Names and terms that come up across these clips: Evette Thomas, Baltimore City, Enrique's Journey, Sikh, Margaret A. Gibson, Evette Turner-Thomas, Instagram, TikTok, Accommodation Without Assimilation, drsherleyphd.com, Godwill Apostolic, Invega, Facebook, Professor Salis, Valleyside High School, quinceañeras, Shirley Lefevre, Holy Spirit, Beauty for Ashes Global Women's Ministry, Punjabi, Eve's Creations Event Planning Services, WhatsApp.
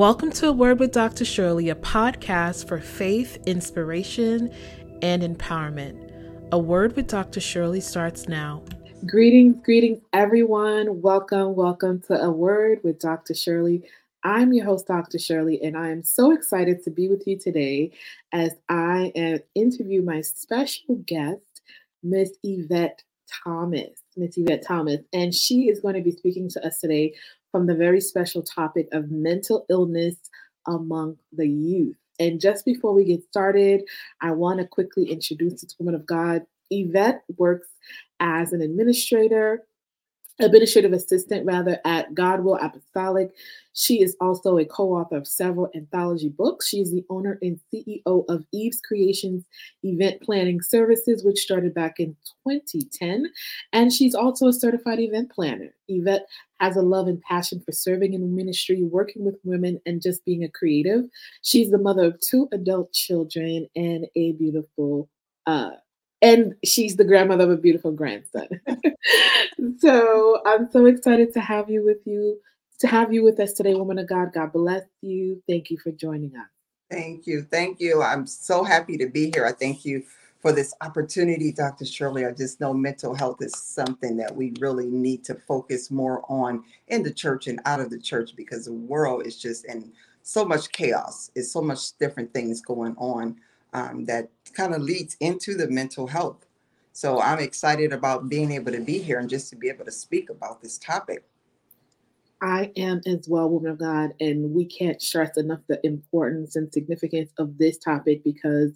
Welcome to A Word with Dr. Shirley, a podcast for faith, inspiration, and empowerment. A Word with Dr. Shirley starts now. Greetings, everyone. Welcome to A Word with Dr. Shirley. I'm your host, Dr. Shirley, and I am so excited to be with you today as I interview my special guest, Miss Evette Thomas. And she is going to be speaking to us today from the very special topic of mental illness among the youth. And just before we get started, I want to quickly introduce this woman of God. Evette works as an administrative assistant at Godwill Apostolic. She is also a co-author of several anthology books. She is the owner and CEO of Eve's Creations Event Planning Services, which started back in 2010. And she's also a certified event planner. Evette has a love and passion for serving in ministry, working with women, and just being a creative. She's the mother of 2 adult children and a beautiful and she's the grandmother of a beautiful grandson. So I'm so excited to have you with us today, woman of God. God bless you. Thank you for joining us. Thank you. I'm so happy to be here. I thank you for this opportunity, Dr. Shirley. I just know mental health is something that we really need to focus more on in the church and out of the church, because the world is just in so much chaos. It's so much different things going on. That kind of leads into the mental health. So I'm excited about being able to be here and just to be able to speak about this topic. I am as well, woman of God, and we can't stress enough the importance and significance of this topic, because,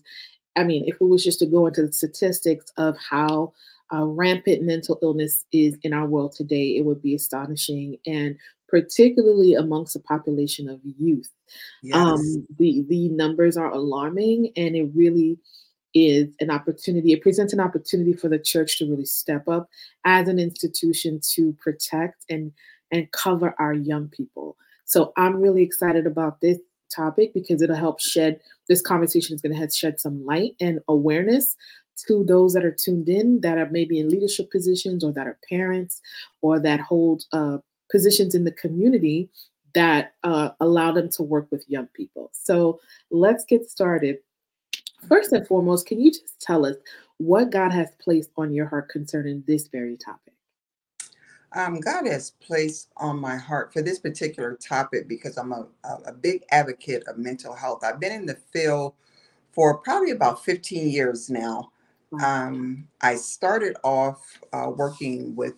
I mean, if we was just to go into the statistics of how rampant mental illness is in our world today, it would be astonishing, and particularly amongst the population of youth. Yes. The numbers are alarming, and it really is an opportunity. It presents an opportunity for the church to really step up as an institution to protect and cover our young people. So I'm really excited about this topic, because it'll help shed, this conversation is going to shed some light and awareness to those that are tuned in, that are maybe in leadership positions, or that are parents, or that hold positions in the community that allow them to work with young people. So let's get started. First and foremost, can you just tell us what God has placed on your heart concerning this very topic? God has placed on my heart for this particular topic, because I'm a big advocate of mental health. I've been in the field for probably about 15 years now. I started off working with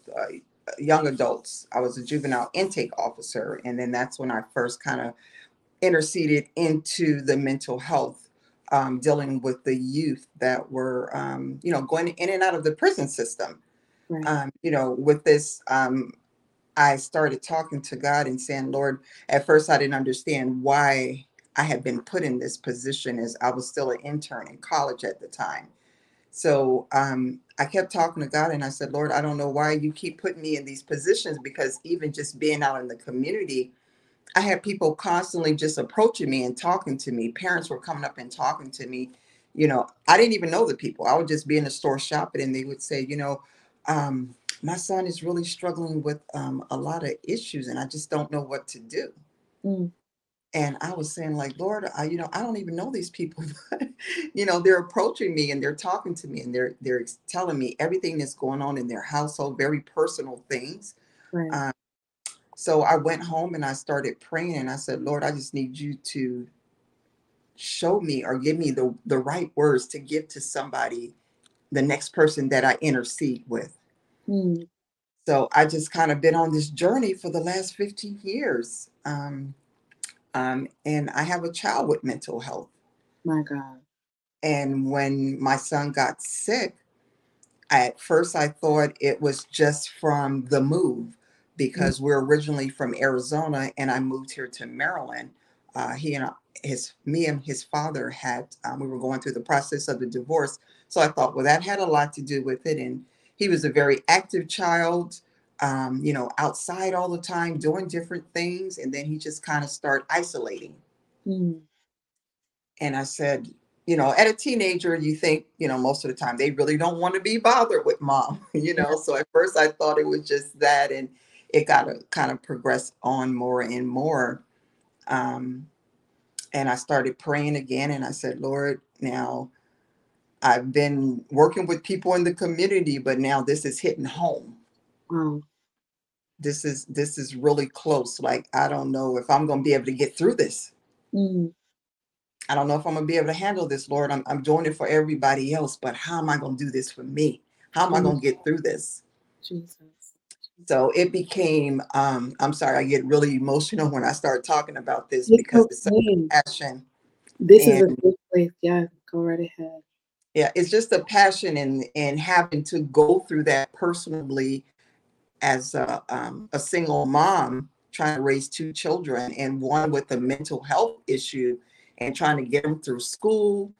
young adults. I was a juvenile intake officer, and then that's when I first kind of interceded into the mental health, dealing with the youth that were, going in and out of the prison system. Right. With this, I started talking to God and saying, Lord, at first I didn't understand why I had been put in this position, as I was still an intern in college at the time. So I kept talking to God, and I said, Lord, I don't know why you keep putting me in these positions, because even just being out in the community, I had people constantly just approaching me and talking to me. Parents were coming up and talking to me. I didn't even know the people. I would just be in the store shopping, and they would say, my son is really struggling with a lot of issues, and I just don't know what to do. Mm. And I was saying, like, Lord, I don't even know these people. But, they're approaching me, and they're talking to me, and they're telling me everything that's going on in their household, very personal things. Right. So I went home and I started praying, and I said, Lord, I just need you to show me or give me the right words to give to somebody, the next person that I intercede with. Mm. So I just kind of been on this journey for the last 15 years. And I have a child with mental health. My God. And when my son got sick, at first I thought it was just from the move, because we're originally from Arizona, and I moved here to Maryland. Me and his father had, we were going through the process of the divorce. So I thought, well, that had a lot to do with it. And he was a very active child. Outside all the time, doing different things. And then he just kind of started isolating. Mm. And I said, at a teenager, you think, most of the time they really don't want to be bothered with mom, So at first I thought it was just that, and it got to kind of progress on more and more. And I started praying again, and I said, Lord, now I've been working with people in the community, but now this is hitting home. Mm. This is really close. Like, I don't know if I'm going to be able to get through this. Mm. I don't know if I'm going to be able to handle this, Lord. I'm doing it for everybody else, but how am I going to do this for me? How am I going to get through this? Jesus. So it became, I'm sorry, I get really emotional when I start talking about this because it's such a passion. This is a good place. Yeah, go right ahead. Yeah, it's just a passion, and having to go through that personally as a single mom trying to raise two children, and one with a mental health issue, and trying to get them through school.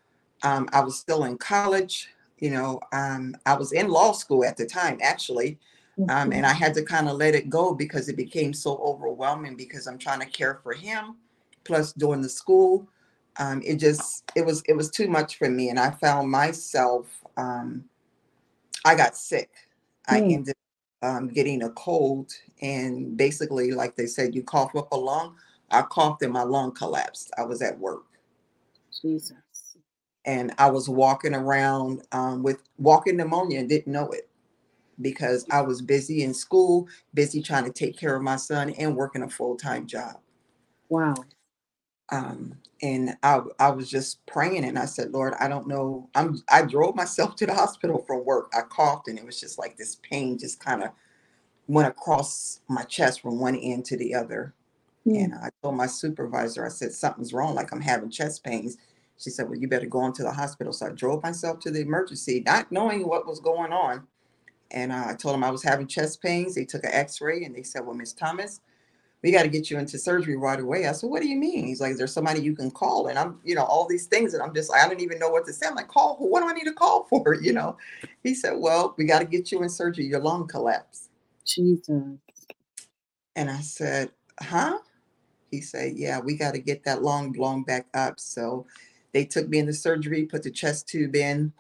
I was still in college, I was in law school at the time, actually. And I had to kind of let it go because it became so overwhelming, because I'm trying to care for him, plus doing the school. It was too much for me. And I found myself, I got sick. I ended up getting a cold. And basically, like they said, you cough up a lung. I coughed and my lung collapsed. I was at work. Jesus. And I was walking around with walking pneumonia and didn't know it, because I was busy in school, busy trying to take care of my son and working a full-time job. Wow. And I was just praying, and I said, Lord, I don't know. I drove myself to the hospital from work. I coughed, and it was just like this pain just kind of went across my chest from one end to the other. Yeah. And I told my supervisor, I said, something's wrong, like I'm having chest pains. She said, well, you better go into the hospital. So I drove myself to the emergency, not knowing what was going on. And I told them I was having chest pains. They took an x-ray, and they said, well, Miss Thomas, we got to get you into surgery right away. I said, what do you mean? He's like, is there somebody you can call? And I'm, all these things. And I'm just, I don't even know what to say. I'm like, call, what do I need to call for? He said, well, we got to get you in surgery. Your lung collapsed. Jesus. And I said, huh? He said, yeah, we got to get that lung blown back up. So they took me into surgery, put the chest tube in.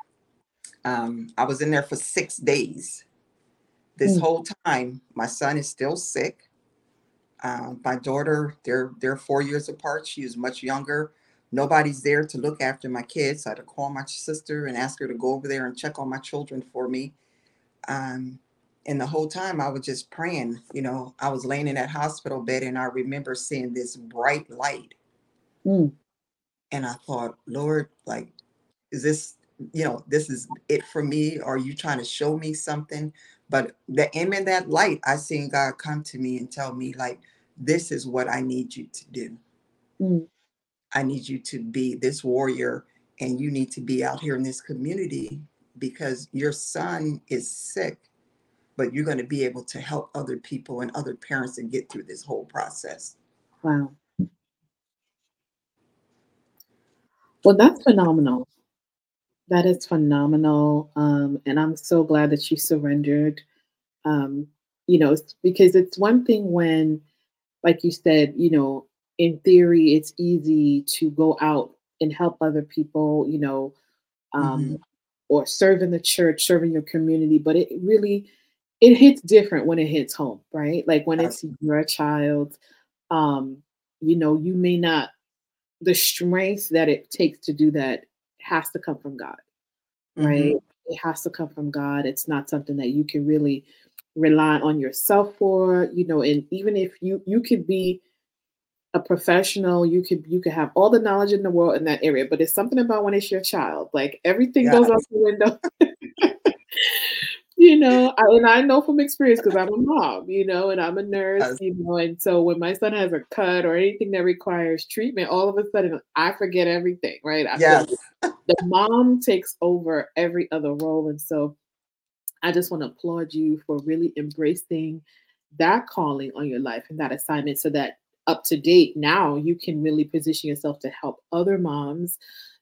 I was in there for 6 days. This whole time, my son is still sick. My daughter, they're 4 years apart. She is much younger. Nobody's there to look after my kids. So I had to call my sister and ask her to go over there and check on my children for me. And the whole time I was just praying. I was laying in that hospital bed, and I remember seeing this bright light. And I thought, Lord, like, is this, this is it for me? Are you trying to show me something? But the end in that light, I seen God come to me and tell me, like, this is what I need you to do. I need you to be this warrior, and you need to be out here in this community, because your son is sick, but you're going to be able to help other people and other parents and get through this whole process. Wow. Well, that's phenomenal. That is phenomenal, and I'm so glad that you surrendered, because it's one thing when, like you said, in theory, it's easy to go out and help other people, or serve in the church, serve in your community, but it hits different when it hits home, right? Like when it's your child, you may not, the strength that it takes to do that has to come from God, right? Mm-hmm. It has to come from God. It's not something that you can really rely on yourself for, and even if you could be a professional, you could have all the knowledge in the world in that area, but it's something about when it's your child, like everything goes out the window. And I know from experience, because I'm a mom, and I'm a nurse, and so when my son has a cut or anything that requires treatment, all of a sudden I forget everything, right? The mom takes over every other role. And so I just want to applaud you for really embracing that calling on your life and that assignment, so that up to date now you can really position yourself to help other moms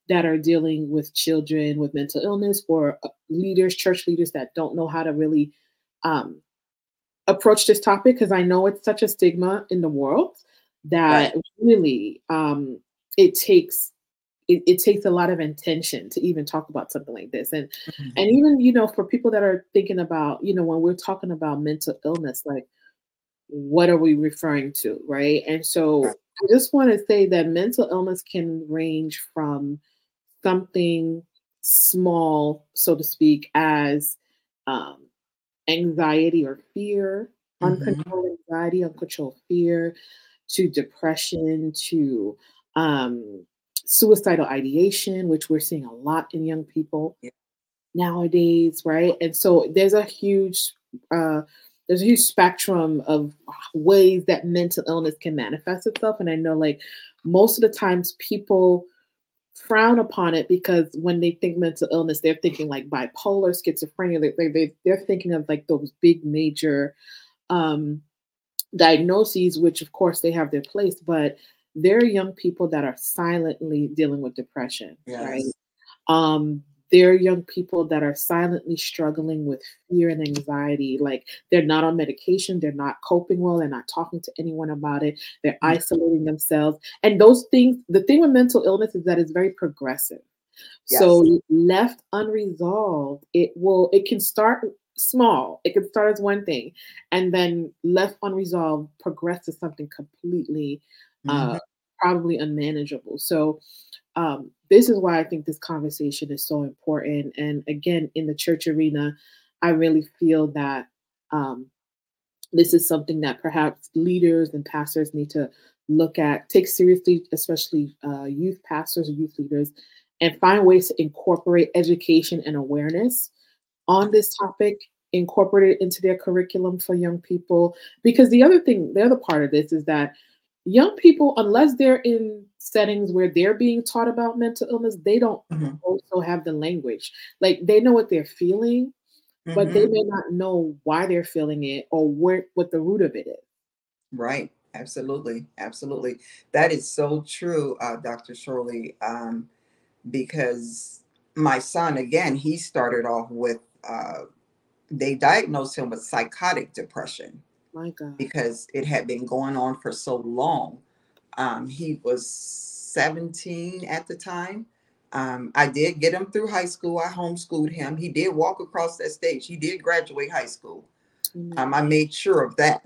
that are dealing with children with mental illness, or leaders, church leaders that don't know how to really approach this topic, because I know it's such a stigma in the world that really it takes a lot of intention to even talk about something like this. And and even, for people that are thinking about, when we're talking about mental illness, like what are we referring to, right? And so I just want to say that mental illness can range from something small, so to speak, as anxiety or fear, uncontrolled anxiety, uncontrolled fear, to depression, to suicidal ideation, which we're seeing a lot in young people nowadays, right? And so there's a huge spectrum of ways that mental illness can manifest itself. And I know, like, most of the times people frown upon it because when they think mental illness, they're thinking like bipolar, schizophrenia. They're thinking of like those big major diagnoses, which of course they have their place, but there are young people that are silently dealing with depression, right? There are young people that are silently struggling with fear and anxiety. Like, they're not on medication. They're not coping well. They're not talking to anyone about it. They're isolating themselves. And those things, the thing with mental illness is that it's very progressive. Yes. So left unresolved, it can start small. It can start as one thing. And then left unresolved, progress to something completely probably unmanageable. So this is why I think this conversation is so important. And again, in the church arena, I really feel that this is something that perhaps leaders and pastors need to look at, take seriously, especially youth pastors and youth leaders, and find ways to incorporate education and awareness on this topic, incorporate it into their curriculum for young people. Because the other part of this is that young people, unless they're in settings where they're being taught about mental illness, they don't also have the language. Like, they know what they're feeling, but they may not know why they're feeling it or what the root of it is. Right. Absolutely. Absolutely. That is so true, Dr. Shirley, because my son, again, he started off with, they diagnosed him with psychotic depression. My God. Because it had been going on for so long. He was 17 at the time. I did get him through high school. I homeschooled him. He did walk across that stage. He did graduate high school. I made sure of that.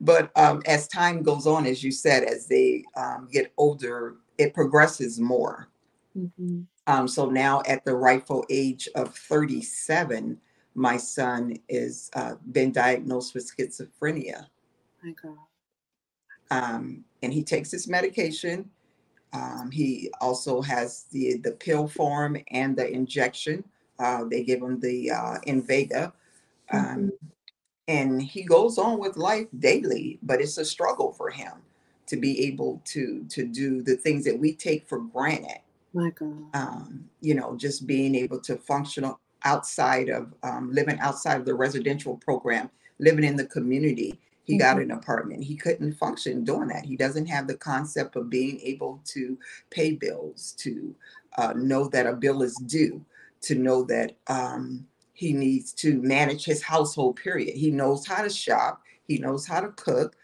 But as time goes on, as you said, as they get older, it progresses more. So now at the rightful age of 37, my son is been diagnosed with schizophrenia. My God. And he takes his medication. He also has the pill form and the injection. They give him the Invega. And he goes on with life daily, but it's a struggle for him to be able to do the things that we take for granted. My God. You know, just being able to function outside of living outside of the residential program, living in the community. He got an apartment. He couldn't function doing that. He doesn't have the concept of being able to pay bills, to know that a bill is due, to know that he needs to manage his household, period. He knows how to shop. He knows how to cook.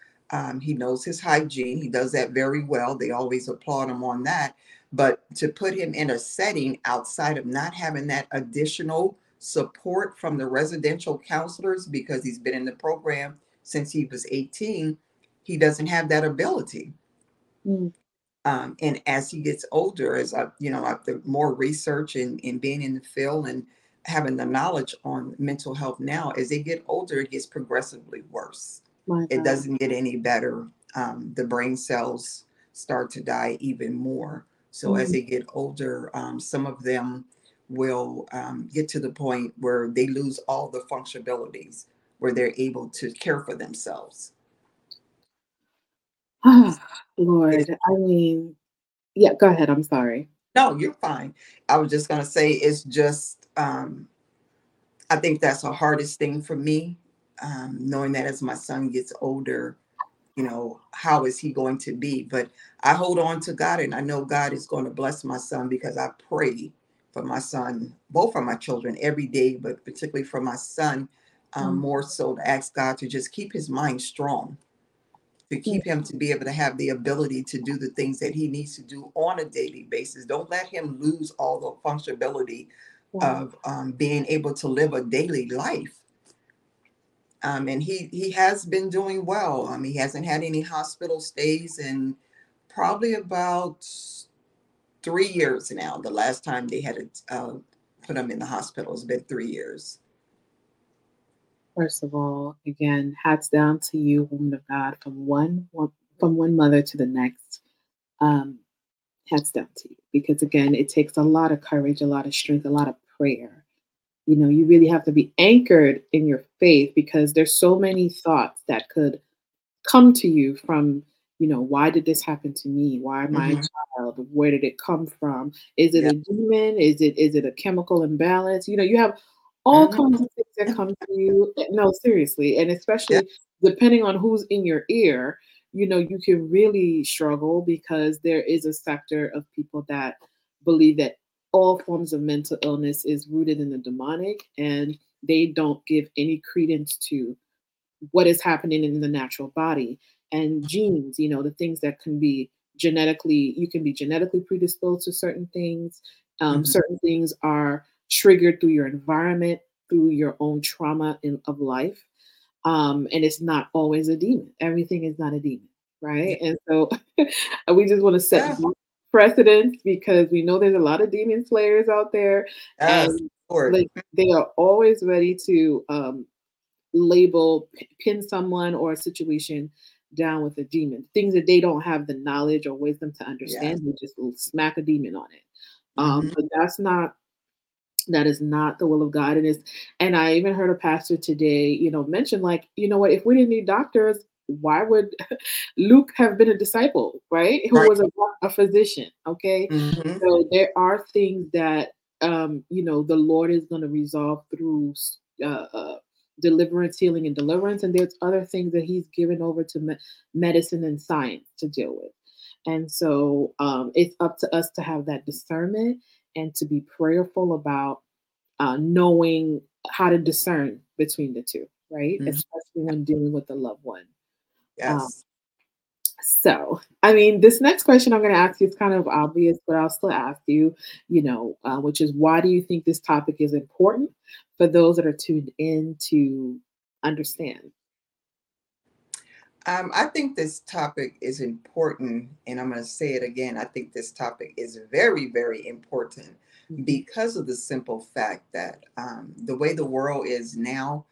He knows his hygiene. He does that very well. They always applaud him on that. But to put him in a setting outside of not having that additional support from the residential counselors, because he's been in the program since he was 18, he doesn't have that ability. And as he gets older, as I, you know, after more research and being in the field and having the knowledge on mental health now, as they get older, it gets progressively worse. It doesn't get any better. The brain cells start to die even more. So as they get older, some of them will get to the point where they lose all the functionalities, where they're able to care for themselves. Oh, Lord, I mean, yeah, go ahead. I'm sorry. No, you're fine. I was just going to say, it's just, I think that's the hardest thing for me, knowing that as my son gets older, you know, how is he going to be? But I hold on to God, and I know God is going to bless my son, because I pray for my son, both of my children every day, but particularly for my son, more so to ask God to just keep his mind strong, to keep him to be able to have the ability to do the things that he needs to do on a daily basis. Don't let him lose all the functionality of being able to live a daily life. And he has been doing well. He hasn't had any hospital stays in probably about 3 years now. The last time they had put him in the hospital, it's been 3 years. First of all, again, hats down to you, woman of God, from one mother to the next. Hats down to you, because again, it takes a lot of courage, a lot of strength, a lot of prayer. You know, you really have to be anchored in your faith, because there's so many thoughts that could come to you from, why did this happen to me? Why am I a child? Where did it come from? Is it a demon? Is it a chemical imbalance? You have all kinds of things that come to you. No, seriously. And especially depending on who's in your ear, you can really struggle, because there is a sector of people that believe that all forms of mental illness is rooted in the demonic, and they don't give any credence to what is happening in the natural body and genes, the things that can be genetically predisposed to certain things. Certain things are triggered through your environment, through your own trauma of life. And it's not always a demon. Everything is not a demon, right? And so we just want to set precedence, because we know there's a lot of demon slayers out there, and they are always ready to label, pin someone or a situation down with a demon. Things that they don't have the knowledge or wisdom to understand, they just will smack a demon on it. But that is not the will of God. And I even heard a pastor today, mention, what, if we didn't need doctors, why would Luke have been a disciple, right? Who was a physician, okay? So there are things that, the Lord is going to resolve through deliverance, healing and deliverance. And there's other things that he's given over to medicine and science to deal with. And so it's up to us to have that discernment and to be prayerful about knowing how to discern between the two, right? Especially when dealing with a loved one. This next question I'm going to ask you is kind of obvious, but I'll still ask you, which is, why do you think this topic is important for those that are tuned in to understand? I think this topic is important, and I'm going to say it again. I think this topic is very, very important because of the simple fact that the way the world is now,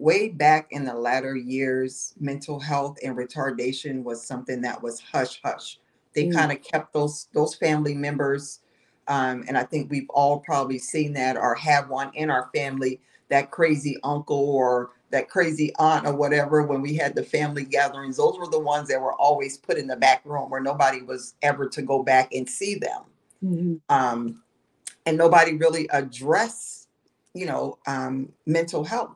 way back in the latter years, mental health and retardation was something that was hush-hush. They kind of kept those family members, and I think we've all probably seen that or have one in our family, that crazy uncle or that crazy aunt or whatever. When we had the family gatherings, those were the ones that were always put in the back room where nobody was ever to go back and see them. And nobody really addressed, mental health.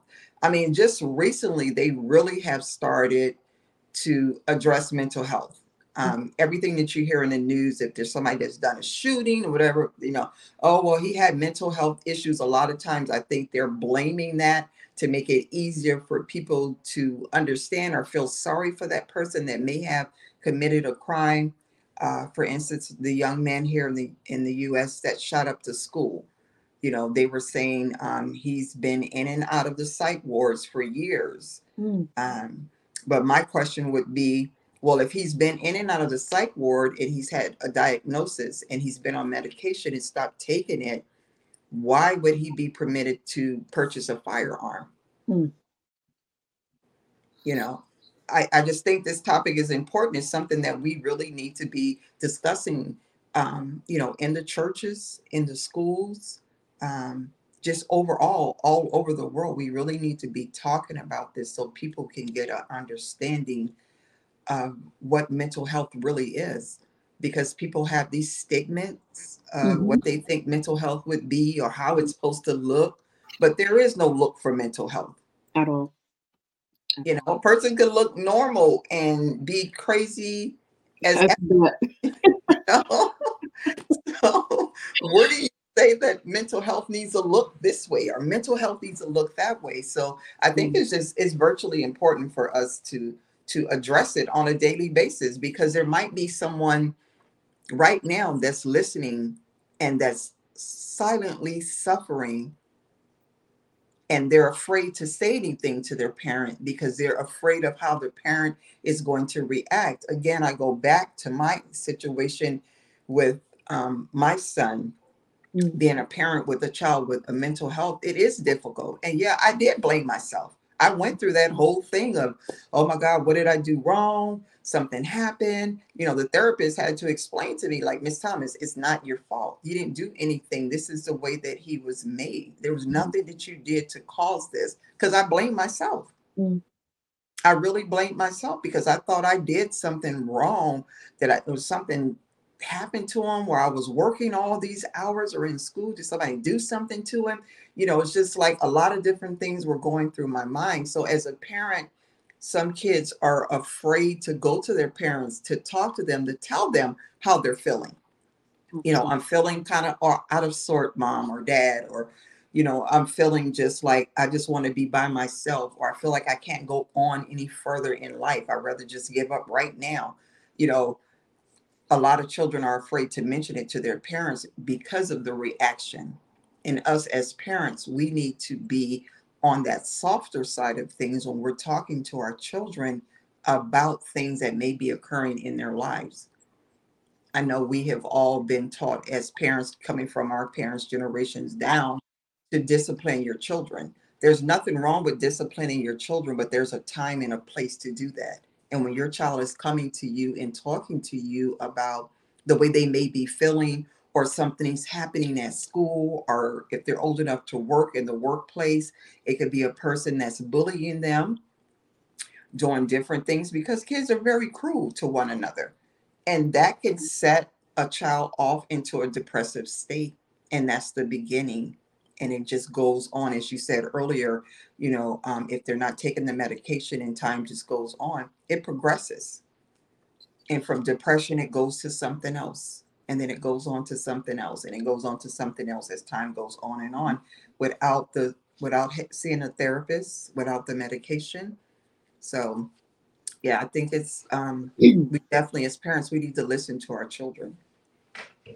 Just recently, they really have started to address mental health. Everything that you hear in the news, if there's somebody that's done a shooting or whatever, he had mental health issues. A lot of times I think they're blaming that to make it easier for people to understand or feel sorry for that person that may have committed a crime. For instance, the young man here in the U.S. that shot up the school, they were saying he's been in and out of the psych wards for years. But my question would be, well, if he's been in and out of the psych ward and he's had a diagnosis and he's been on medication and stopped taking it, why would he be permitted to purchase a firearm? I just think this topic is important. It's something that we really need to be discussing, in the churches, in the schools, just overall, all over the world. We really need to be talking about this so people can get an understanding of what mental health really is. Because people have these statements of what they think mental health would be or how it's supposed to look, but there is no look for mental health at all. A person could look normal and be crazy as So where do you say that mental health needs to look this way or mental health needs to look that way? So I think it's virtually important for us to address it on a daily basis, because there might be someone right now that's listening and that's silently suffering and they're afraid to say anything to their parent because they're afraid of how their parent is going to react. Again, I go back to my situation with my son, being a parent with a child with a mental health. It is difficult. And yeah, I did blame myself. I went through that whole thing of, oh my God, what did I do wrong? Something happened. You know, the therapist had to explain to me, like, Miss Thomas, it's not your fault. You didn't do anything. This is the way that he was made. There was nothing that you did to cause this, because I blamed myself. I really blamed myself because I thought I did something wrong, that I, there was something happened to him where I was working all these hours or in school. Did somebody do something to him? You know, it's just like a lot of different things were going through my mind. So as a parent, some kids are afraid to go to their parents, to talk to them, to tell them how they're feeling. You know, I'm feeling kind of out of sort, mom or dad, or, you know, I'm feeling just like I just want to be by myself, or I feel like I can't go on any further in life. I'd rather just give up right now. You know, a lot of children are afraid to mention it to their parents because of the reaction. And us as parents, we need to be on that softer side of things when we're talking to our children about things that may be occurring in their lives. I know we have all been taught as parents, coming from our parents' generations down, to discipline your children. There's nothing wrong with disciplining your children, but there's a time and a place to do that. And when your child is coming to you and talking to you about the way they may be feeling, or something's happening at school, or if they're old enough to work in the workplace, it could be a person that's bullying them, doing different things, because kids are very cruel to one another. And that can set a child off into a depressive state. And that's the beginning. And it just goes on, as you said earlier, you know, if they're not taking the medication in time, just goes on, it progresses. And from depression, it goes to something else. And then it goes on to something else. And it goes on to something else as time goes on and on, without seeing a therapist, without the medication. So, yeah, I think it's, we definitely, as parents, we need to listen to our children.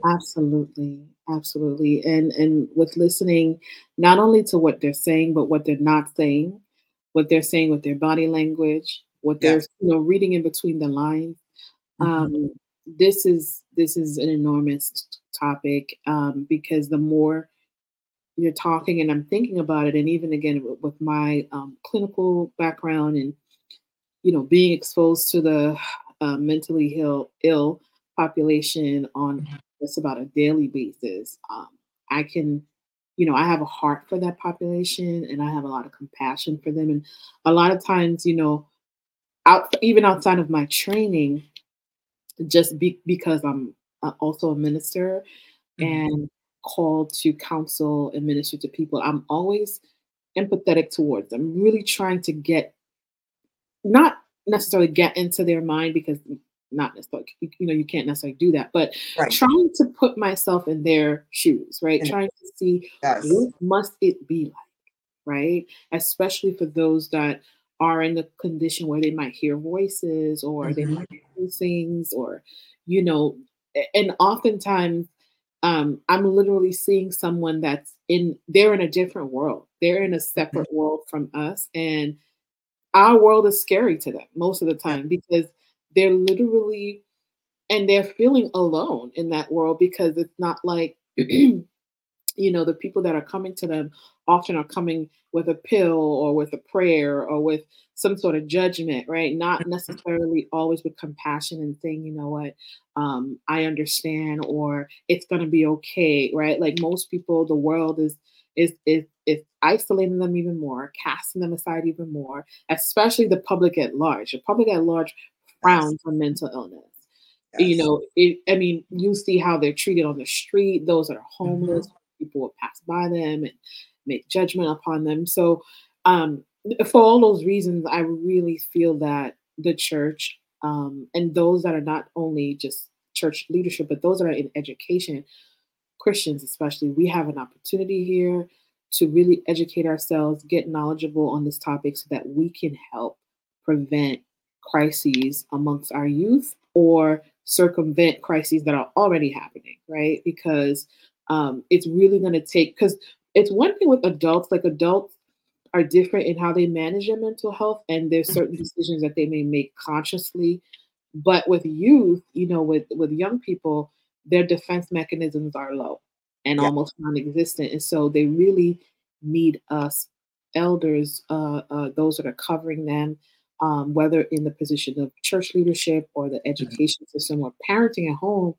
Absolutely. Absolutely. And with listening, not only to what they're saying, but what they're not saying, what they're saying with their body language, what they're, you know, reading in between the lines. This is an enormous topic, because the more you're talking, and I'm thinking about it, and even again, with my clinical background and, you know, being exposed to the mentally ill population on just about a daily basis, I can, you know, I have a heart for that population, and I have a lot of compassion for them. And a lot of times, you know, even outside of my training, just because I'm also a minister and called to counsel and minister to people, I'm always empathetic towards them. I'm really trying to get, not necessarily get into their mind, because not necessarily, you know, you can't necessarily do that, but trying to put myself in their shoes, right? And trying to see what must it be like, right? Especially for those that are in the condition where they might hear voices, or they might do things, or, you know, and oftentimes I'm literally seeing someone that's they're in a different world. They're in a separate world from us. And our world is scary to them most of the time, because they're literally, and they're feeling alone in that world, because it's not like, you know, the people that are coming to them often are coming with a pill, or with a prayer, or with some sort of judgment, right? Not necessarily always with compassion and saying, you know what, I understand, or it's going to be okay, right? Like most people, the world is isolating them even more, casting them aside even more, especially the public at large. The public at large frowns on mental illness. You know, I mean, you see how they're treated on the street, those that are homeless, people will pass by them and make judgment upon them. So for all those reasons, I really feel that the church, and those that are not only just church leadership, but those that are in education, Christians especially, we have an opportunity here to really educate ourselves, get knowledgeable on this topic, so that we can help prevent crises amongst our youth, or circumvent crises that are already happening, right? Because it's really going to take, because it's one thing with adults, like adults, are different in how they manage their mental health, and there's certain decisions that they may make consciously. But with youth, you know, with young people, their defense mechanisms are low and almost non-existent. And so they really need us elders, those that are covering them, whether in the position of church leadership or the education system or parenting at home,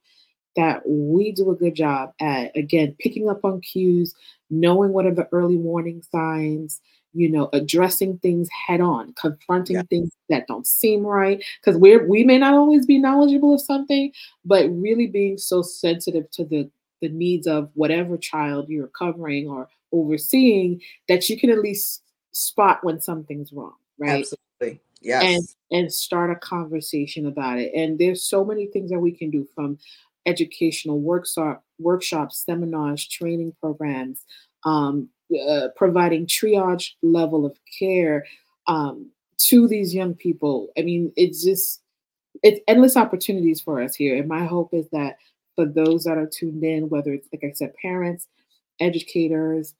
that we do a good job at, again, picking up on cues, knowing what are the early warning signs, you know, addressing things head on, confronting things that don't seem right. Because we may not always be knowledgeable of something, but really being so sensitive to the needs of whatever child you're covering or overseeing, that you can at least spot when something's wrong, right? Absolutely. Yes. And start a conversation about it. And there's so many things that we can do, from educational workshops, seminars, training programs, providing triage level of care to these young people. I mean, it's endless opportunities for us here. And my hope is that for those that are tuned in, whether it's, like I said, parents, educators,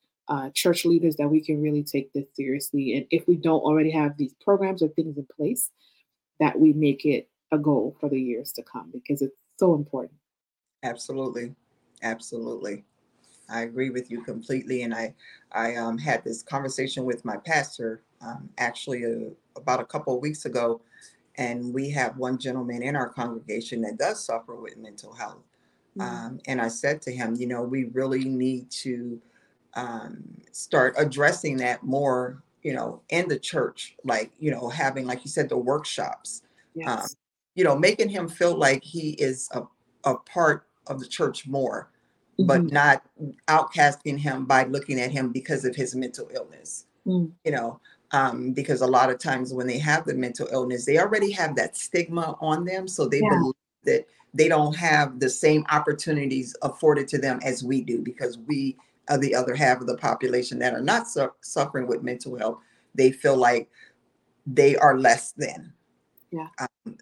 church leaders, that we can really take this seriously. And if we don't already have these programs or things in place, that we make it a goal for the years to come, because it's so important. Absolutely. Absolutely. I agree with you completely. And I had this conversation with my pastor actually about a couple of weeks ago. And we have one gentleman in our congregation that does suffer with mental health. Mm-hmm. And I said to him, you know, we really need to start addressing that more, you know, in the church, like, you know, having, like you said, the workshops, you know, making him feel like he is a part of the church more, but not outcasting him by looking at him because of his mental illness, you know, because a lot of times when they have the mental illness, they already have that stigma on them. So they believe that they don't have the same opportunities afforded to them as we do, because we are the other half of the population that are not suffering with mental health. They feel like they are less than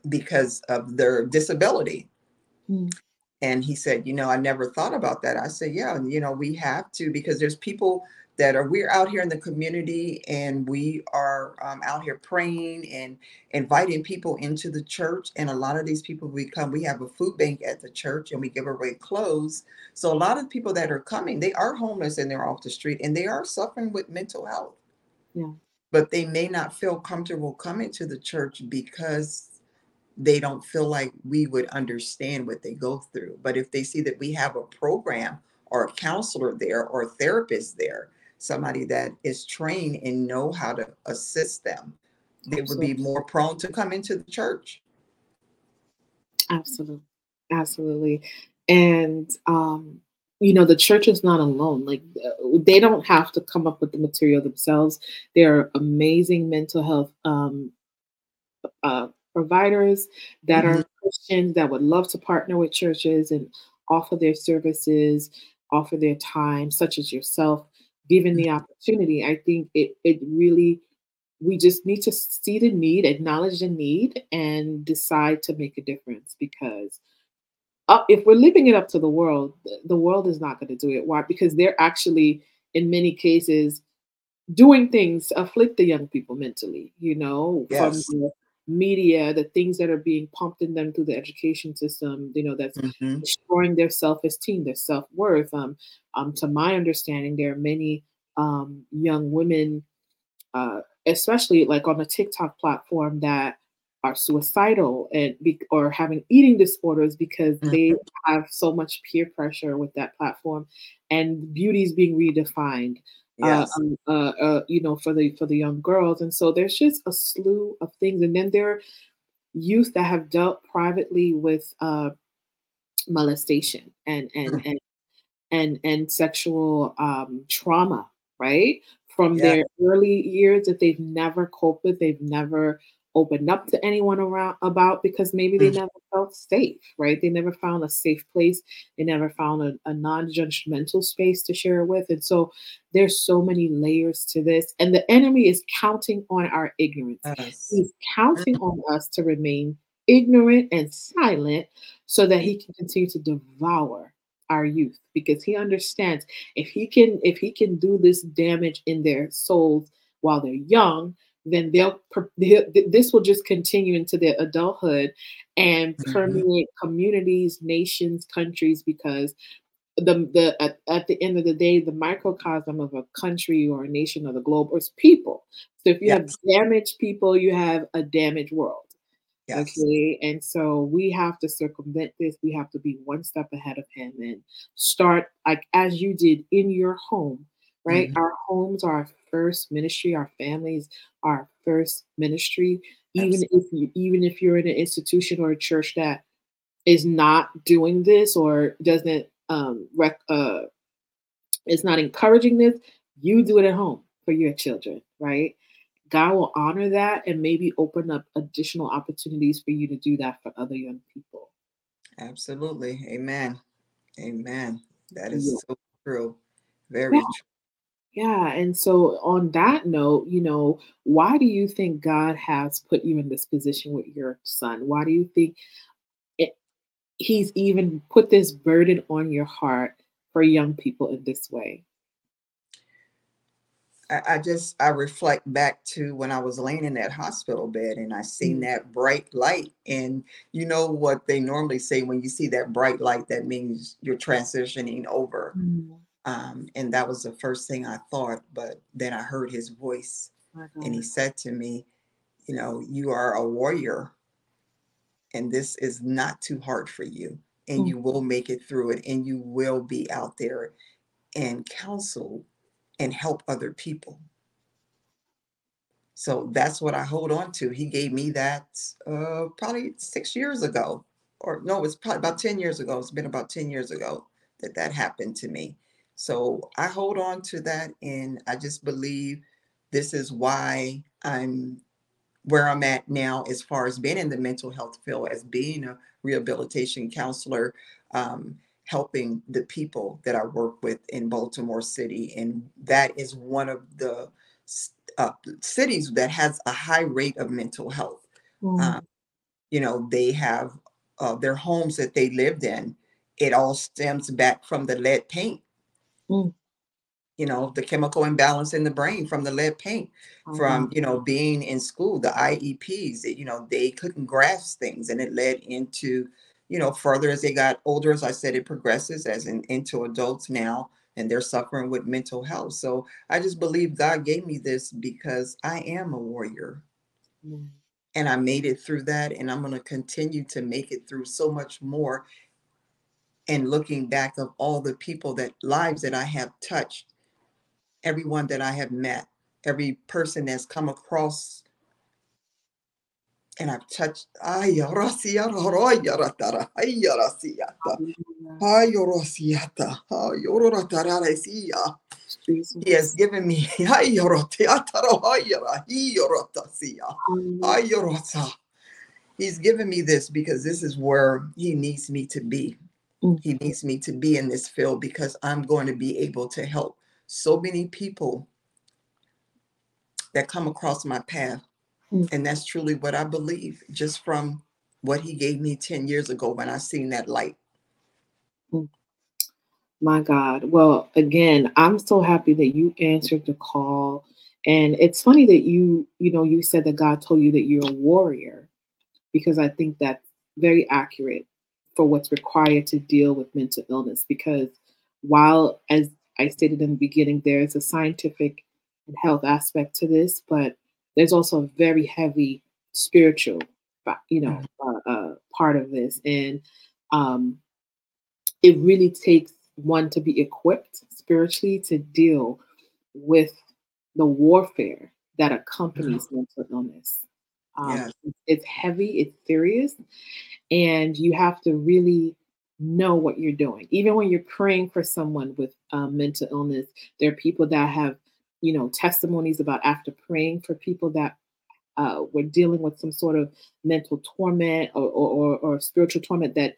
because of their disability. And he said, you know, I never thought about that. I said, yeah, you know, we have to, because there's people that are, we're out here in the community, and we are out here praying and inviting people into the church. And a lot of these people we have a food bank at the church, and we give away clothes. So a lot of people that are coming, they are homeless and they're off the street and they are suffering with mental health. Yeah. But they may not feel comfortable coming to the church because they don't feel like we would understand what they go through. But if they see that we have a program or a counselor there or a therapist there, somebody that is trained and know how to assist them, they would be more prone to come into the church. Absolutely. Absolutely. And, you know, the church is not alone. Like, they don't have to come up with the material themselves. There are amazing mental health providers that are Christians that would love to partner with churches and offer their services, offer their time, such as yourself, given the opportunity. I think it really, we just need to see the need, acknowledge the need, and decide to make a difference, because if we're living it up to the world is not going to do it. Why? Because they're actually, in many cases, doing things to afflict the young people mentally, you know, from the media, the things that are being pumped in them through the education system, you know, that's destroying their self-esteem, their self-worth. To my understanding, there are many young women, especially like on the TikTok platform, that are suicidal or having eating disorders because they have so much peer pressure with that platform, and beauty is being redefined. You know, for the young girls. And so there's just a slew of things. And then there are youth that have dealt privately with molestation and sexual trauma, right? From their early years that they've never coped with, they've never opened up to anyone around about, because maybe they never felt safe, right? They never found a safe place. They never found a non-judgmental space to share with. And so there's so many layers to this. And the enemy is counting on our ignorance. Yes. He's counting on us to remain ignorant and silent so that he can continue to devour our youth, because he understands if he can do this damage in their souls while they're young, then this will just continue into their adulthood and permeate communities, nations, countries, because at the end of the day, the microcosm of a country or a nation or the globe is people. So if you have damaged people, you have a damaged world. Yes. Okay. And so we have to circumvent this. We have to be one step ahead of him and start, like as you did in your home, right? Mm-hmm. Our homes are our first ministry, our families are our first ministry. Absolutely. Even if you're in an institution or a church that is not doing this or doesn't it's not encouraging this, you do it at home for your children, right? God will honor that and maybe open up additional opportunities for you to do that for other young people. Absolutely. Amen. Amen. That is so true. Very true. Yeah. And so on that note, why do you think God has put you in this position with your son? Why do you think he's even put this burden on your heart for young people in this way? I reflect back to when I was laying in that hospital bed and I seen that bright light. And you know what they normally say, when you see that bright light, that means you're transitioning over. Mm-hmm. And that was the first thing I thought, but then I heard his voice and he said to me, you are a warrior and this is not too hard for you and you will make it through it and you will be out there and counsel and help other people. So that's what I hold on to. He gave me that probably 6 years ago, or no, it's probably about 10 years ago. It's been about 10 years ago that happened to me. So I hold on to that. And I just believe this is why I'm where I'm at now, as far as being in the mental health field, as being a rehabilitation counselor, helping the people that I work with in Baltimore City. And that is one of the cities that has a high rate of mental health. Mm. They have their homes that they lived in. It all stems back from the lead paint, the chemical imbalance in the brain from the lead paint, from, being in school, the IEPs, they couldn't grasp things and it led into further as they got older, as I said, it progresses into adults now, and they're suffering with mental health. So I just believe God gave me this because I am a warrior and I made it through that. And I'm going to continue to make it through so much more. And looking back of all the people lives that I have touched, everyone that I have met, every person that's come across and I've touched. He has given me. He's given me this because this is where he needs me to be. He needs me to be in this field because I'm going to be able to help so many people that come across my path. And that's truly what I believe, just from what he gave me 10 years ago when I seen that light. My God. Well, again, I'm so happy that you answered the call. And it's funny that you said that God told you that you're a warrior, because I think that's very accurate for what's required to deal with mental illness. Because while, as I stated in the beginning, there is a scientific and health aspect to this, but there's also a very heavy spiritual, part of this. And it really takes one to be equipped spiritually to deal with the warfare that accompanies mental illness. It's heavy, it's serious, and you have to really know what you're doing. Even when you're praying for someone with mental illness, there are people that have testimonies about after praying for people that were dealing with some sort of mental torment or spiritual torment, that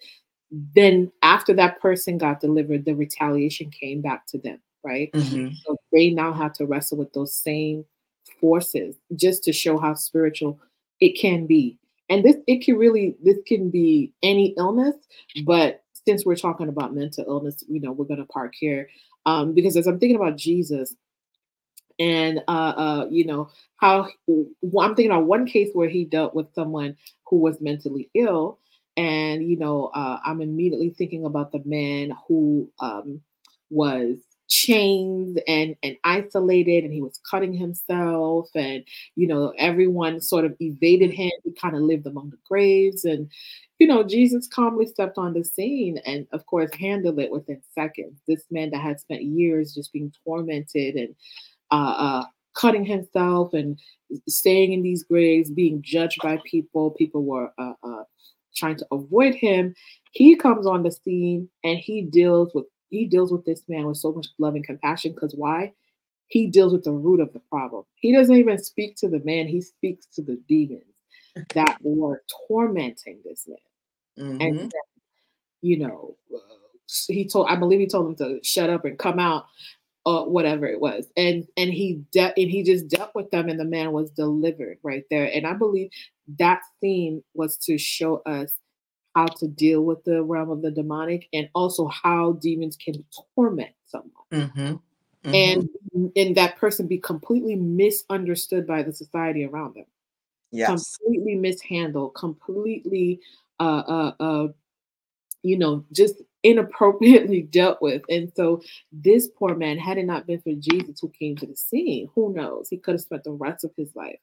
then after that person got delivered, the retaliation came back to them, right? Mm-hmm. So they now have to wrestle with those same forces, just to show how spiritual it can be. And this can be any illness, but since we're talking about mental illness, we're going to park here because as I'm thinking about Jesus, and I'm thinking on one case where he dealt with someone who was mentally ill, and I'm immediately thinking about the man who was chained and isolated, and he was cutting himself, and everyone sort of evaded him. He kind of lived among the graves, and Jesus calmly stepped on the scene and of course handled it within seconds. This man that had spent years just being tormented and cutting himself and staying in these graves, being judged by people were trying to avoid him. He comes on the scene and he deals with this man with so much love and compassion, because why? He deals with the root of the problem. He doesn't even speak to the man. He speaks to the demons that were tormenting this man. Mm-hmm. And, then, he told him to shut up and come out, or whatever it was. And he just dealt with them, and the man was delivered right there. And I believe that theme was to show us how to deal with the realm of the demonic, and also how demons can torment someone. Mm-hmm. Mm-hmm. And that person be completely misunderstood by the society around them. Yes. Completely mishandled, completely, just inappropriately dealt with. And so this poor man, had it not been for Jesus who came to the scene, who knows? He could have spent the rest of his life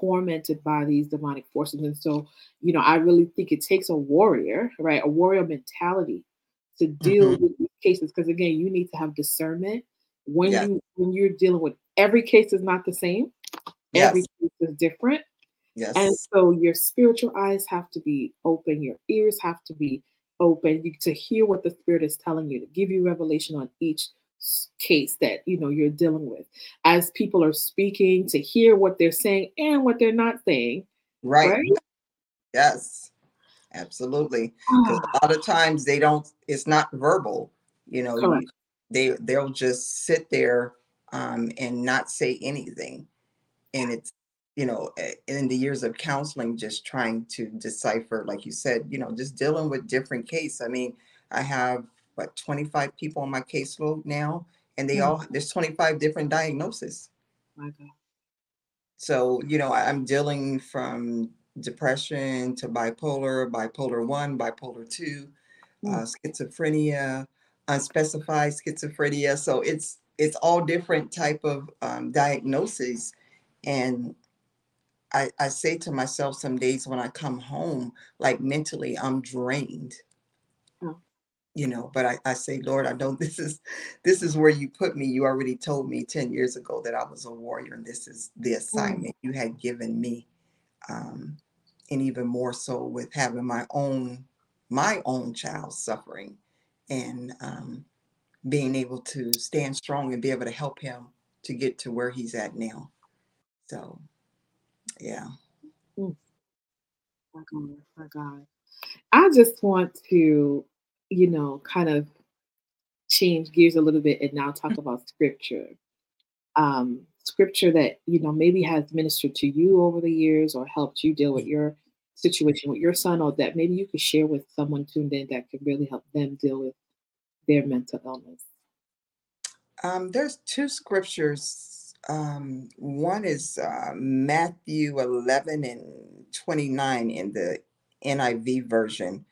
tormented by these demonic forces. And so, I really think it takes a warrior, right? A warrior mentality to deal mm-hmm. with these cases. Because again, you need to have discernment when you're dealing with every case is not the same. Yes. Every case is different. Yes. And so your spiritual eyes have to be open. Your ears have to be open to hear what the Spirit is telling you, to give you revelation on each case that you're dealing with, as people are speaking, to hear what they're saying and what they're not saying. Right? Yes, absolutely. Because a lot of times they don't. It's not verbal. Correct. They'll just sit there and not say anything. And it's in the years of counseling, just trying to decipher, like you said, just dealing with different cases. I mean, I have 25 people on my caseload now, and they all, there's 25 different diagnoses. My God. So, I'm dealing from depression to bipolar 1, bipolar 2, schizophrenia, unspecified schizophrenia. So it's all different type of diagnoses. And I say to myself some days when I come home, like mentally, I'm drained. But I say, Lord, I don't, this is where you put me. You already told me 10 years ago that I was a warrior, and this is the assignment you had given me. And even more so with having my own child suffering, and being able to stand strong and be able to help him to get to where he's at now. So, yeah. My God. I just want to kind of change gears a little bit and now talk about scripture. Scripture that, maybe has ministered to you over the years or helped you deal with your situation with your son, or that maybe you could share with someone tuned in that could really help them deal with their mental illness. There's two scriptures. One is Matthew 11 and 29 in the NIV version.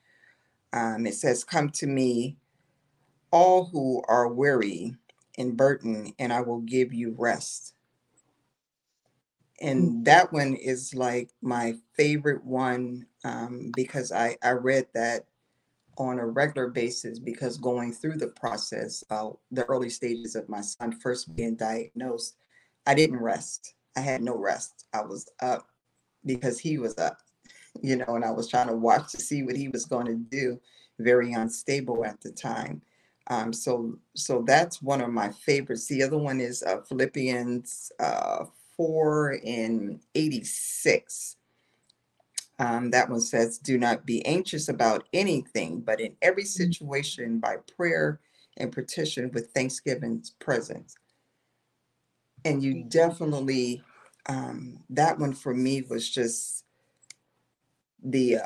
It says, "Come to me, all who are weary and burdened, and I will give you rest." And that one is like my favorite one, because I read that on a regular basis, because going through the process, the early stages of my son first being diagnosed, I didn't rest. I had no rest. I was up because he was up. And I was trying to watch to see what he was going to do. Very unstable at the time. So that's one of my favorites. The other one is Philippians 4 and 86. That one says, "Do not be anxious about anything, but in every situation by prayer and petition with thanksgiving's presence." And you definitely, that one for me was just the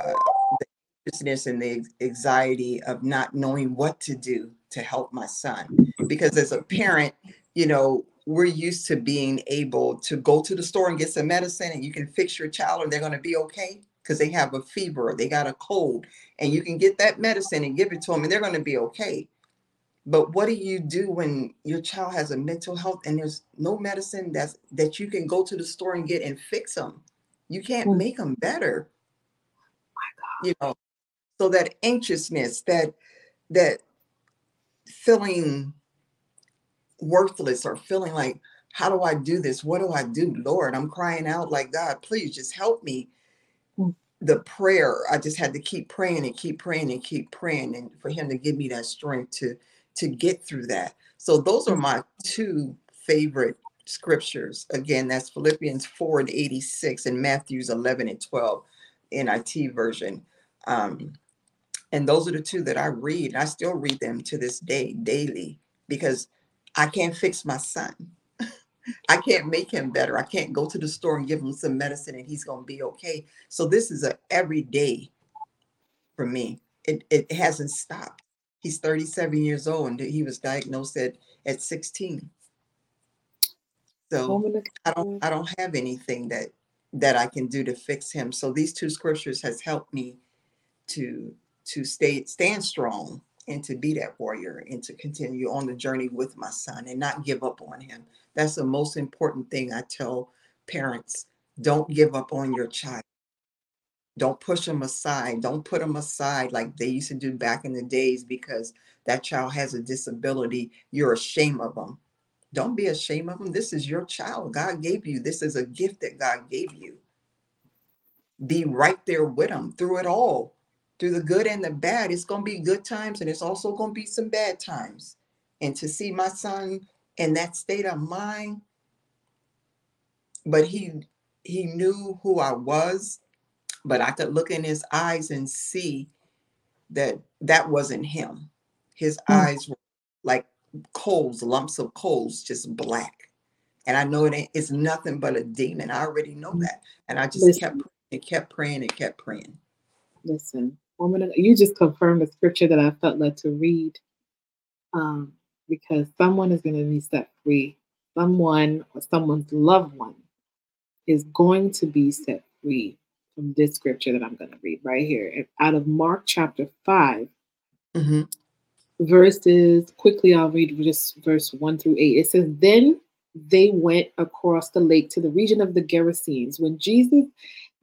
anxiousness and the anxiety of not knowing what to do to help my son. Because as a parent, we're used to being able to go to the store and get some medicine, and you can fix your child and they're going to be okay because they have a fever or they got a cold, and you can get that medicine and give it to them and they're going to be okay. But what do you do when your child has a mental health and there's no medicine that you can go to the store and get and fix them? You can't make them better. You know, so that anxiousness, that feeling worthless or feeling like, how do I do this? What do I do? Lord, I'm crying out like, God, please just help me. The prayer, I just had to keep praying and keep praying and keep praying, and for him to give me that strength to get through that. So those are my two favorite scriptures. Again, that's Philippians 4:86 and Matthews 11:12 NIT version. And those are the two that I read. I still read them to this day daily, because I can't fix my son. I can't make him better. I can't go to the store and give him some medicine and he's going to be okay. So this is a everyday for me. It hasn't stopped. He's 37 years old and he was diagnosed at 16. So I don't have anything that I can do to fix him. So these two scriptures has helped me to stand strong and to be that warrior and to continue on the journey with my son and not give up on him. That's the most important thing I tell parents. Don't give up on your child. Don't push them aside. Don't put them aside like they used to do back in the days because that child has a disability. You're ashamed of them. Don't be ashamed of them. This is your child. God gave you. This is a gift that God gave you. Be right there with them through it all, through the good and the bad. It's going to be good times, and it's also going to be some bad times. And to see my son in that state of mind, but he knew who I was, but I could look in his eyes and see that wasn't him. His eyes were like coals, lumps of coals, just black. And I know it's nothing but a demon. I already know that. And I just kept praying. Listen, woman, you just confirmed the scripture that I felt led to read, because someone is going to be set free. Someone or someone's loved one is going to be set free from this scripture that I'm going to read right here. It's out of Mark chapter 5, verses, quickly I'll read just verse 1-8. It says, "Then they went across the lake to the region of the Gerasenes. When Jesus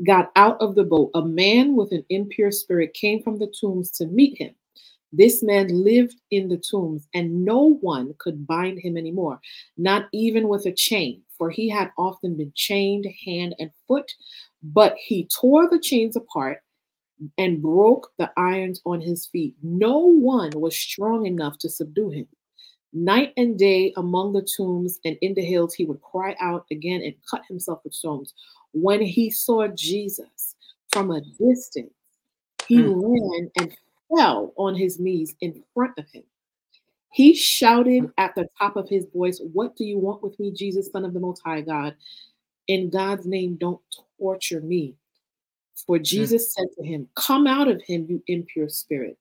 got out of the boat, a man with an impure spirit came from the tombs to meet him. This man lived in the tombs, and no one could bind him anymore, not even with a chain, for he had often been chained hand and foot. But he tore the chains apart and broke the irons on his feet. No one was strong enough to subdue him. Night and day among the tombs and in the hills, he would cry out again and cut himself with stones. When he saw Jesus from a distance, he ran and fell on his knees in front of him. He shouted at the top of his voice, 'What do you want with me, Jesus, Son of the Most High God? In God's name, don't torture me.' For Jesus said to him, 'Come out of him, you impure spirit.'"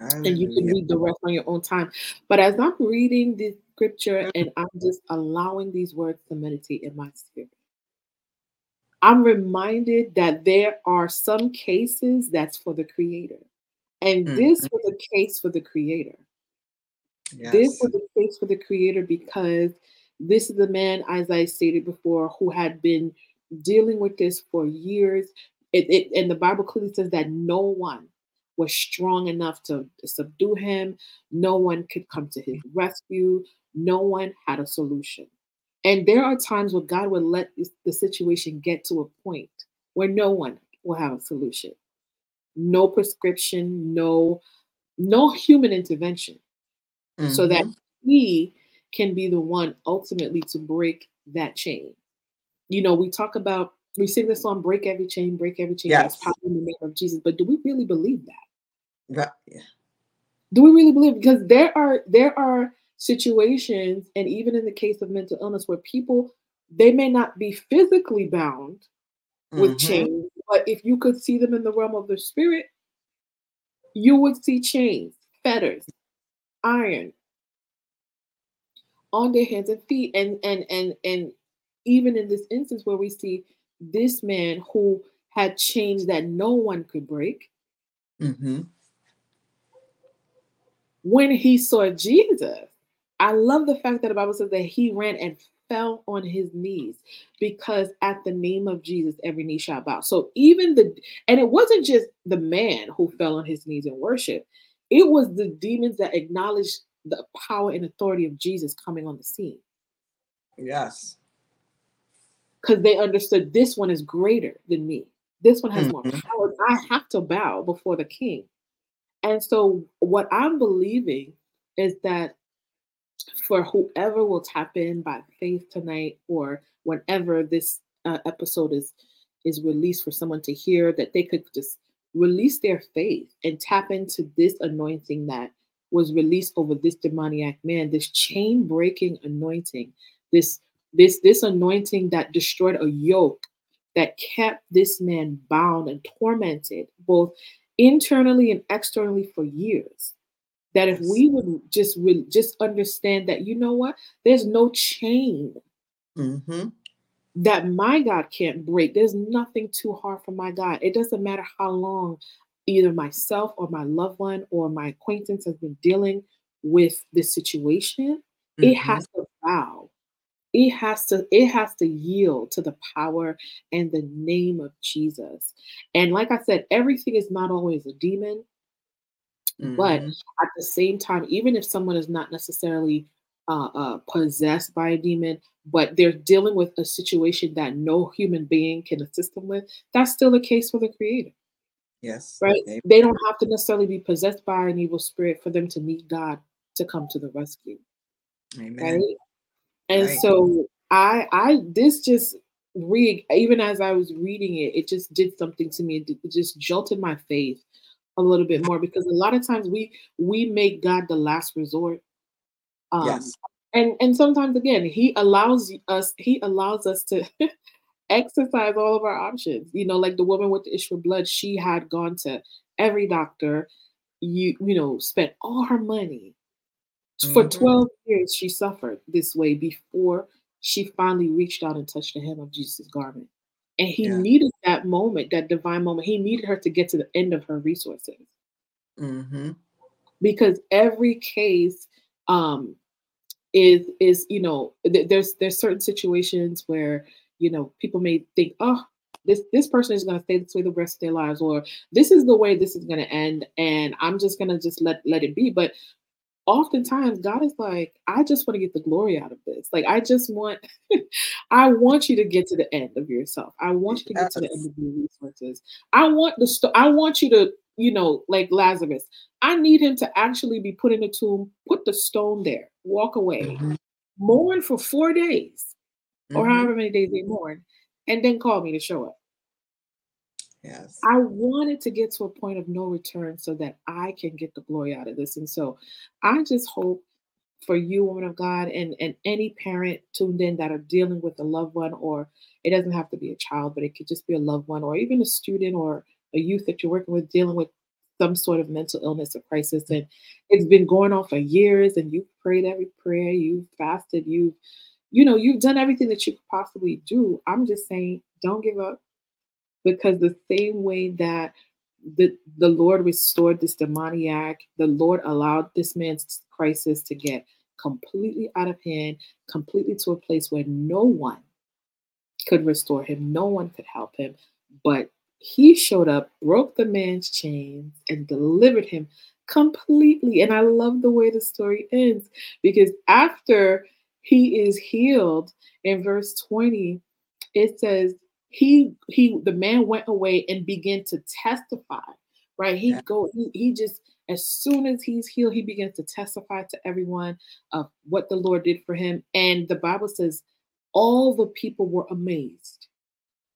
And you can read the rest on your own time. But as I'm reading this scripture and I'm just allowing these words to meditate in my spirit, I'm reminded that there are some cases that's for the Creator. And this was a case for the Creator. Yes. This was a case for the Creator, because this is the man, as I stated before, who had been dealing with this for years. And the Bible clearly says that no one was strong enough to subdue him. No one could come to his rescue. No one had a solution. And there are times where God will let the situation get to a point where no one will have a solution. No prescription, no human intervention, so that he can be the one ultimately to break that chain. You know, we sing the song, "Break Every Chain, Break Every Chain." Yes. That's power in the name of Jesus. But do we really believe that? Right. Yeah. Do we really believe? Because there are situations, and even in the case of mental illness, where people, they may not be physically bound with chains, but if you could see them in the realm of the spirit, you would see chains, fetters, iron. on their hands and feet. And even in this instance where we see this man who had chains that no one could break, mm-hmm. when he saw Jesus, I love the fact that the Bible says that he ran and fell on his knees, because at the name of Jesus, every knee shall bow. So and it wasn't just the man who fell on his knees in worship. It was the demons that acknowledged the power and authority of Jesus coming on the scene. Yes. Because they understood, this one is greater than me. This one has more power. I have to bow before the King. And so what I'm believing is that for whoever will tap in by faith tonight, or whenever this episode is released for someone to hear, that they could just release their faith and tap into this anointing that was released over this demoniac man, this chain breaking anointing, this anointing that destroyed a yoke that kept this man bound and tormented both internally and externally for years. That if we would just understand that, you know what, there's no chain mm-hmm. that my God can't break. There's nothing too hard for my God. It doesn't matter how long either myself or my loved one or my acquaintance has been dealing with this situation. Mm-hmm. It has to bow. It has to yield to the power and the name of Jesus. And like I said, everything is not always a demon. But at the same time, even if someone is not necessarily possessed by a demon, but they're dealing with a situation that no human being can assist them with, that's still the case for the Creator. Yes. Right? Amen. They don't have to necessarily be possessed by an evil spirit for them to need God to come to the rescue. Amen. Right? And right. So even as I was reading it, it just did something to me. It just jolted my faith a little bit more, because a lot of times we make God the last resort. Yes. And sometimes again, he allows us to exercise all of our options. You know, like the woman with the issue of blood, she had gone to every doctor, you know, spent all her money. Mm-hmm. For 12 years she suffered this way before she finally reached out and touched the hem of Jesus' garment. And he needed that moment, that divine moment. He needed her to get to the end of her resources. Mm-hmm. Because every case is you know, there's certain situations where, you know, people may think, oh, this person is going to stay this way the rest of their lives, or this is the way this is going to end, and I'm just going to just let it be. But oftentimes God is like, I just want to get the glory out of this. Like, I want you to get to the end of yourself. I want you to get to the end of your resources. I want you to, you know, like Lazarus, I need him to actually be put in a tomb, put the stone there, walk away, mm-hmm. mourn for 4 days mm-hmm. or however many days they mourn, and then call me to show up. Yes. I wanted to get to a point of no return so that I can get the glory out of this. And so I just hope for you, woman of God, and any parent tuned in that are dealing with a loved one, or it doesn't have to be a child, but it could just be a loved one, or even a student or a youth that you're working with dealing with some sort of mental illness or crisis. And it's been going on for years, and you've prayed every prayer, you've fasted, you've done everything that you could possibly do. I'm just saying, don't give up. Because the same way that the Lord restored this demoniac, the Lord allowed this man's crisis to get completely out of hand, completely to a place where no one could restore him, no one could help him. But he showed up, broke the man's chains, and delivered him completely. And I love the way the story ends, because after he is healed, in verse 20, it says, the man went away and began to testify, right? He just, as soon as he's healed, he begins to testify to everyone of what the Lord did for him. And the Bible says all the people were amazed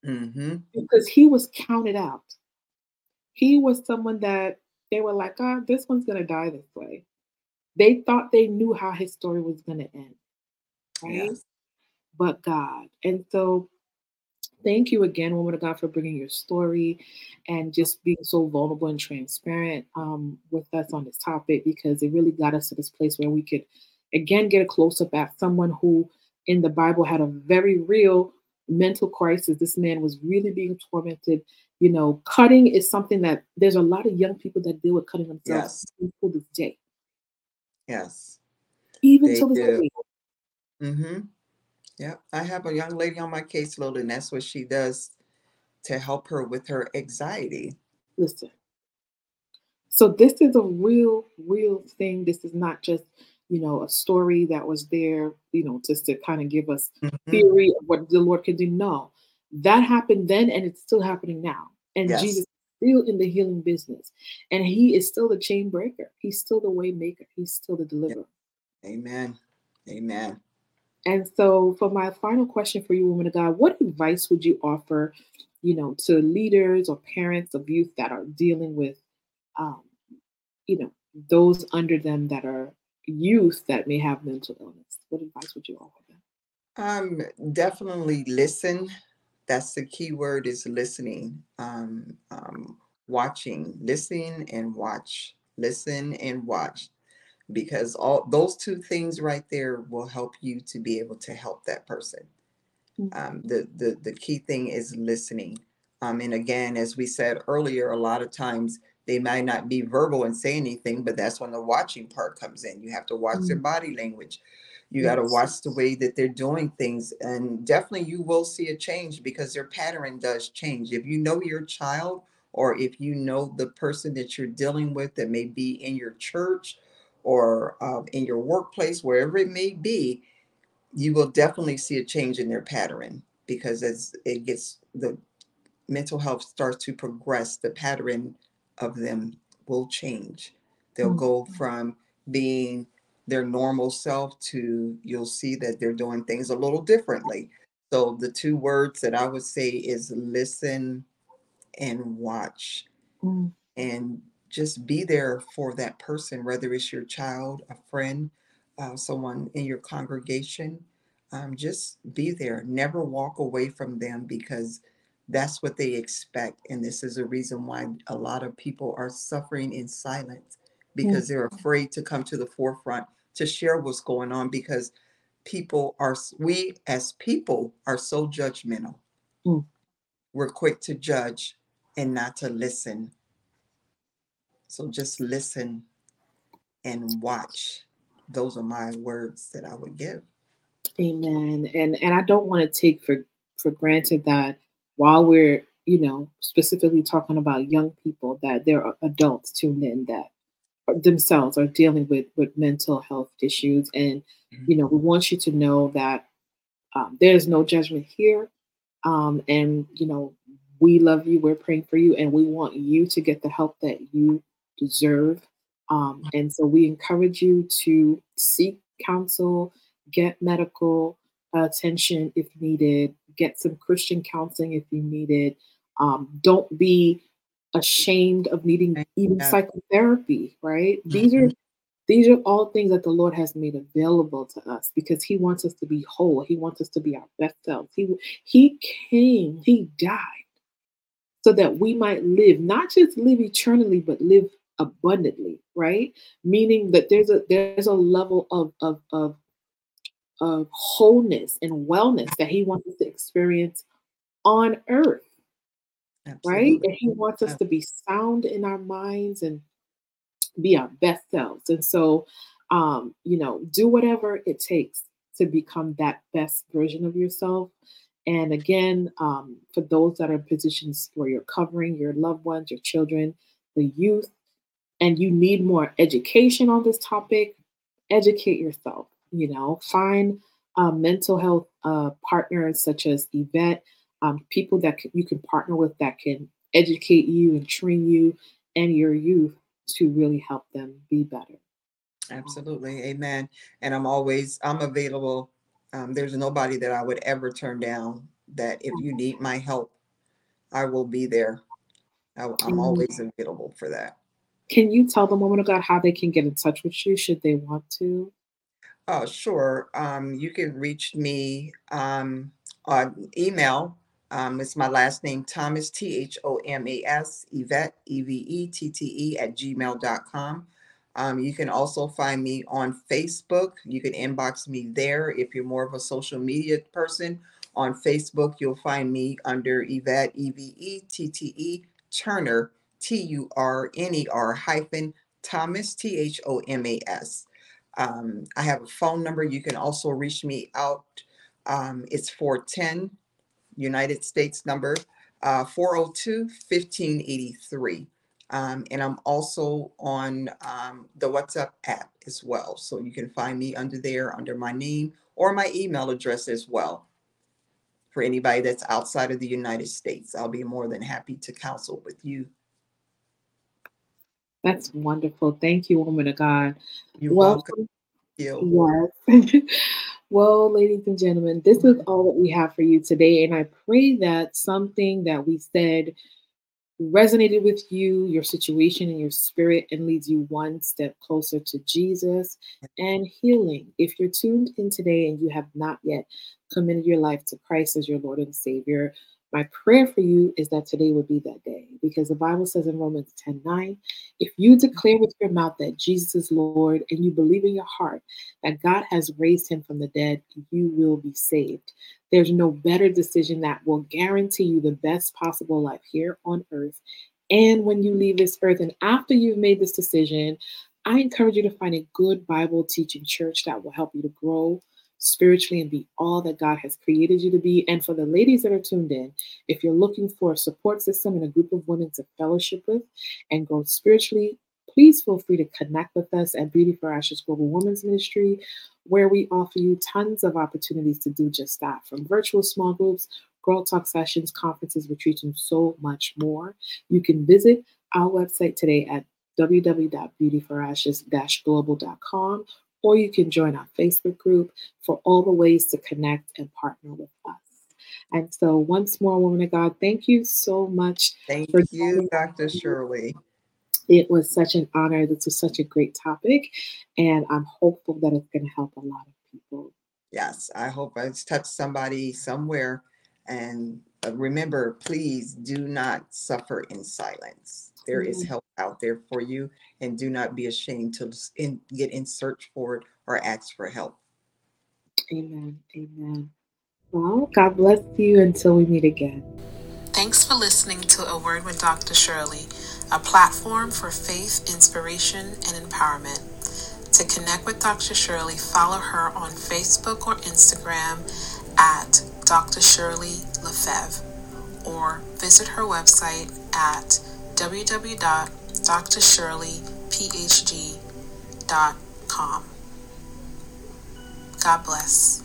mm-hmm. because he was counted out. He was someone that they were like, oh, this one's going to die this way. They thought they knew how his story was going to end, right? Yes. But God. And so, thank you again, woman of God, for bringing your story and just being so vulnerable and transparent with us on this topic, because it really got us to this place where we could again, get a close-up at someone who in the Bible had a very real mental crisis. This man was really being tormented. You know, cutting is something that there's a lot of young people that deal with cutting themselves to this day. Yes. Even to this day. Mm-hmm. Yeah. I have a young lady on my caseload, and that's what she does to help her with her anxiety. Listen. So this is a real, real thing. This is not just, you know, a story that was there, you know, just to kind of give us theory of what the Lord can do. No, that happened then, and it's still happening now. And yes. Jesus is still in the healing business, and he is still the chain breaker. He's still the way maker. He's still the deliverer. Amen. Amen. And so for my final question for you, woman of God, what advice would you offer, you know, to leaders or parents of youth that are dealing with, you know, those under them that are youth that may have mental illness? What advice would you offer them? Definitely listen. That's the key word, is listening, watching, listen and watch, listen and watch. Because all those two things right there will help you to be able to help that person. The key thing is listening. And again, as we said earlier, a lot of times they might not be verbal and say anything, but that's when the watching part comes in. You have to watch their body language. You got to watch the way that they're doing things. And definitely you will see a change, because their pattern does change. If you know your child, or if you know the person that you're dealing with that may be in your church or in your workplace, wherever it may be, you will definitely see a change in their pattern, because as it gets, the mental health starts to progress, the pattern of them will change. They'll go from being their normal self to, you'll see that they're doing things a little differently. So the two words that I would say is listen and watch, and just be there for that person, whether it's your child, a friend, someone in your congregation. Just be there. Never walk away from them, because that's what they expect. And this is a reason why a lot of people are suffering in silence, because they're afraid to come to the forefront to share what's going on, because we as people are so judgmental. We're quick to judge and not to listen. So just listen and watch. Those are my words that I would give. Amen. And I don't want to take for granted that while we're, you know, specifically talking about young people, that there are adults tuned in that themselves are dealing with mental health issues. And, you know, we want you to know that there's no judgment here. And, you know, we love you. We're praying for you, and we want you to get the help that you deserve. And so we encourage you to seek counsel, get medical attention if needed, get some Christian counseling if you need it. Don't be ashamed of needing even psychotherapy, right? These are all things that the Lord has made available to us, because he wants us to be whole. He wants us to be our best selves. He came, he died, so that we might live, not just live eternally, but live abundantly, right? Meaning that there's a level of wholeness and wellness that he wants us to experience on earth, right? And he wants us to be sound in our minds and be our best selves. And so, you know, do whatever it takes to become that best version of yourself. And again, for those that are in positions where you're covering your loved ones, your children, the youth, and you need more education on this topic, educate yourself, you know, find mental health partners such as Evette, people that you can partner with that can educate you and train you and your youth to really help them be better. Absolutely. Amen. And I'm available. There's nobody that I would ever turn down, that if you need my help, I will be there. I'm always available for that. Can you tell the woman of God how they can get in touch with you should they want to? Oh, sure. You can reach me on email. It's my last name, Thomas, Thomas, Evette, Evette, @gmail.com. You can also find me on Facebook. You can inbox me there. If you're more of a social media person, on Facebook, you'll find me under Evette, E-V-E-T-T-E, Turner, T-U-R-N-E-R hyphen Thomas, Thomas. I have a phone number. You can also reach me out. It's 410 United States number, 402-1583. And I'm also on the WhatsApp app as well. So you can find me under there, under my name or my email address as well. For anybody that's outside of the United States, I'll be more than happy to counsel with you. That's wonderful. Thank you, woman of God. You're welcome. Yes. Well, ladies and gentlemen, this is all that we have for you today. And I pray that something that we said resonated with you, your situation and your spirit, and leads you one step closer to Jesus and healing. If you're tuned in today and you have not yet committed your life to Christ as your Lord and Savior, my prayer for you is that today would be that day, because the Bible says in Romans 10:9, if you declare with your mouth that Jesus is Lord and you believe in your heart that God has raised him from the dead, you will be saved. There's no better decision that will guarantee you the best possible life here on earth and when you leave this earth. And after you've made this decision, I encourage you to find a good Bible teaching church that will help you to grow spiritually and be all that God has created you to be. And for the ladies that are tuned in, if you're looking for a support system and a group of women to fellowship with and grow spiritually, please feel free to connect with us at Beauty for Ashes Global Women's Ministry, where we offer you tons of opportunities to do just that, from virtual small groups, girl talk sessions, conferences, retreats, and so much more. You can visit our website today at www.beautyforashes-global.com, or you can join our Facebook group for all the ways to connect and partner with us. And so once more, woman of God, thank you so much. Thank you, Dr. Shirley. It was such an honor. This was such a great topic, and I'm hopeful that it's going to help a lot of people. Yes, I hope it's touched somebody somewhere. And remember, please do not suffer in silence. There is help out there for you, and do not be ashamed to get in search for it or ask for help. Amen. Amen. Well, God bless you until we meet again. Thanks for listening to A Word with Dr. Shirley, a platform for faith, inspiration, and empowerment. To connect with Dr. Shirley, follow her on Facebook or Instagram at Dr. Shirley Lefevre, or visit her website at www.drsherleyphd.com. God bless.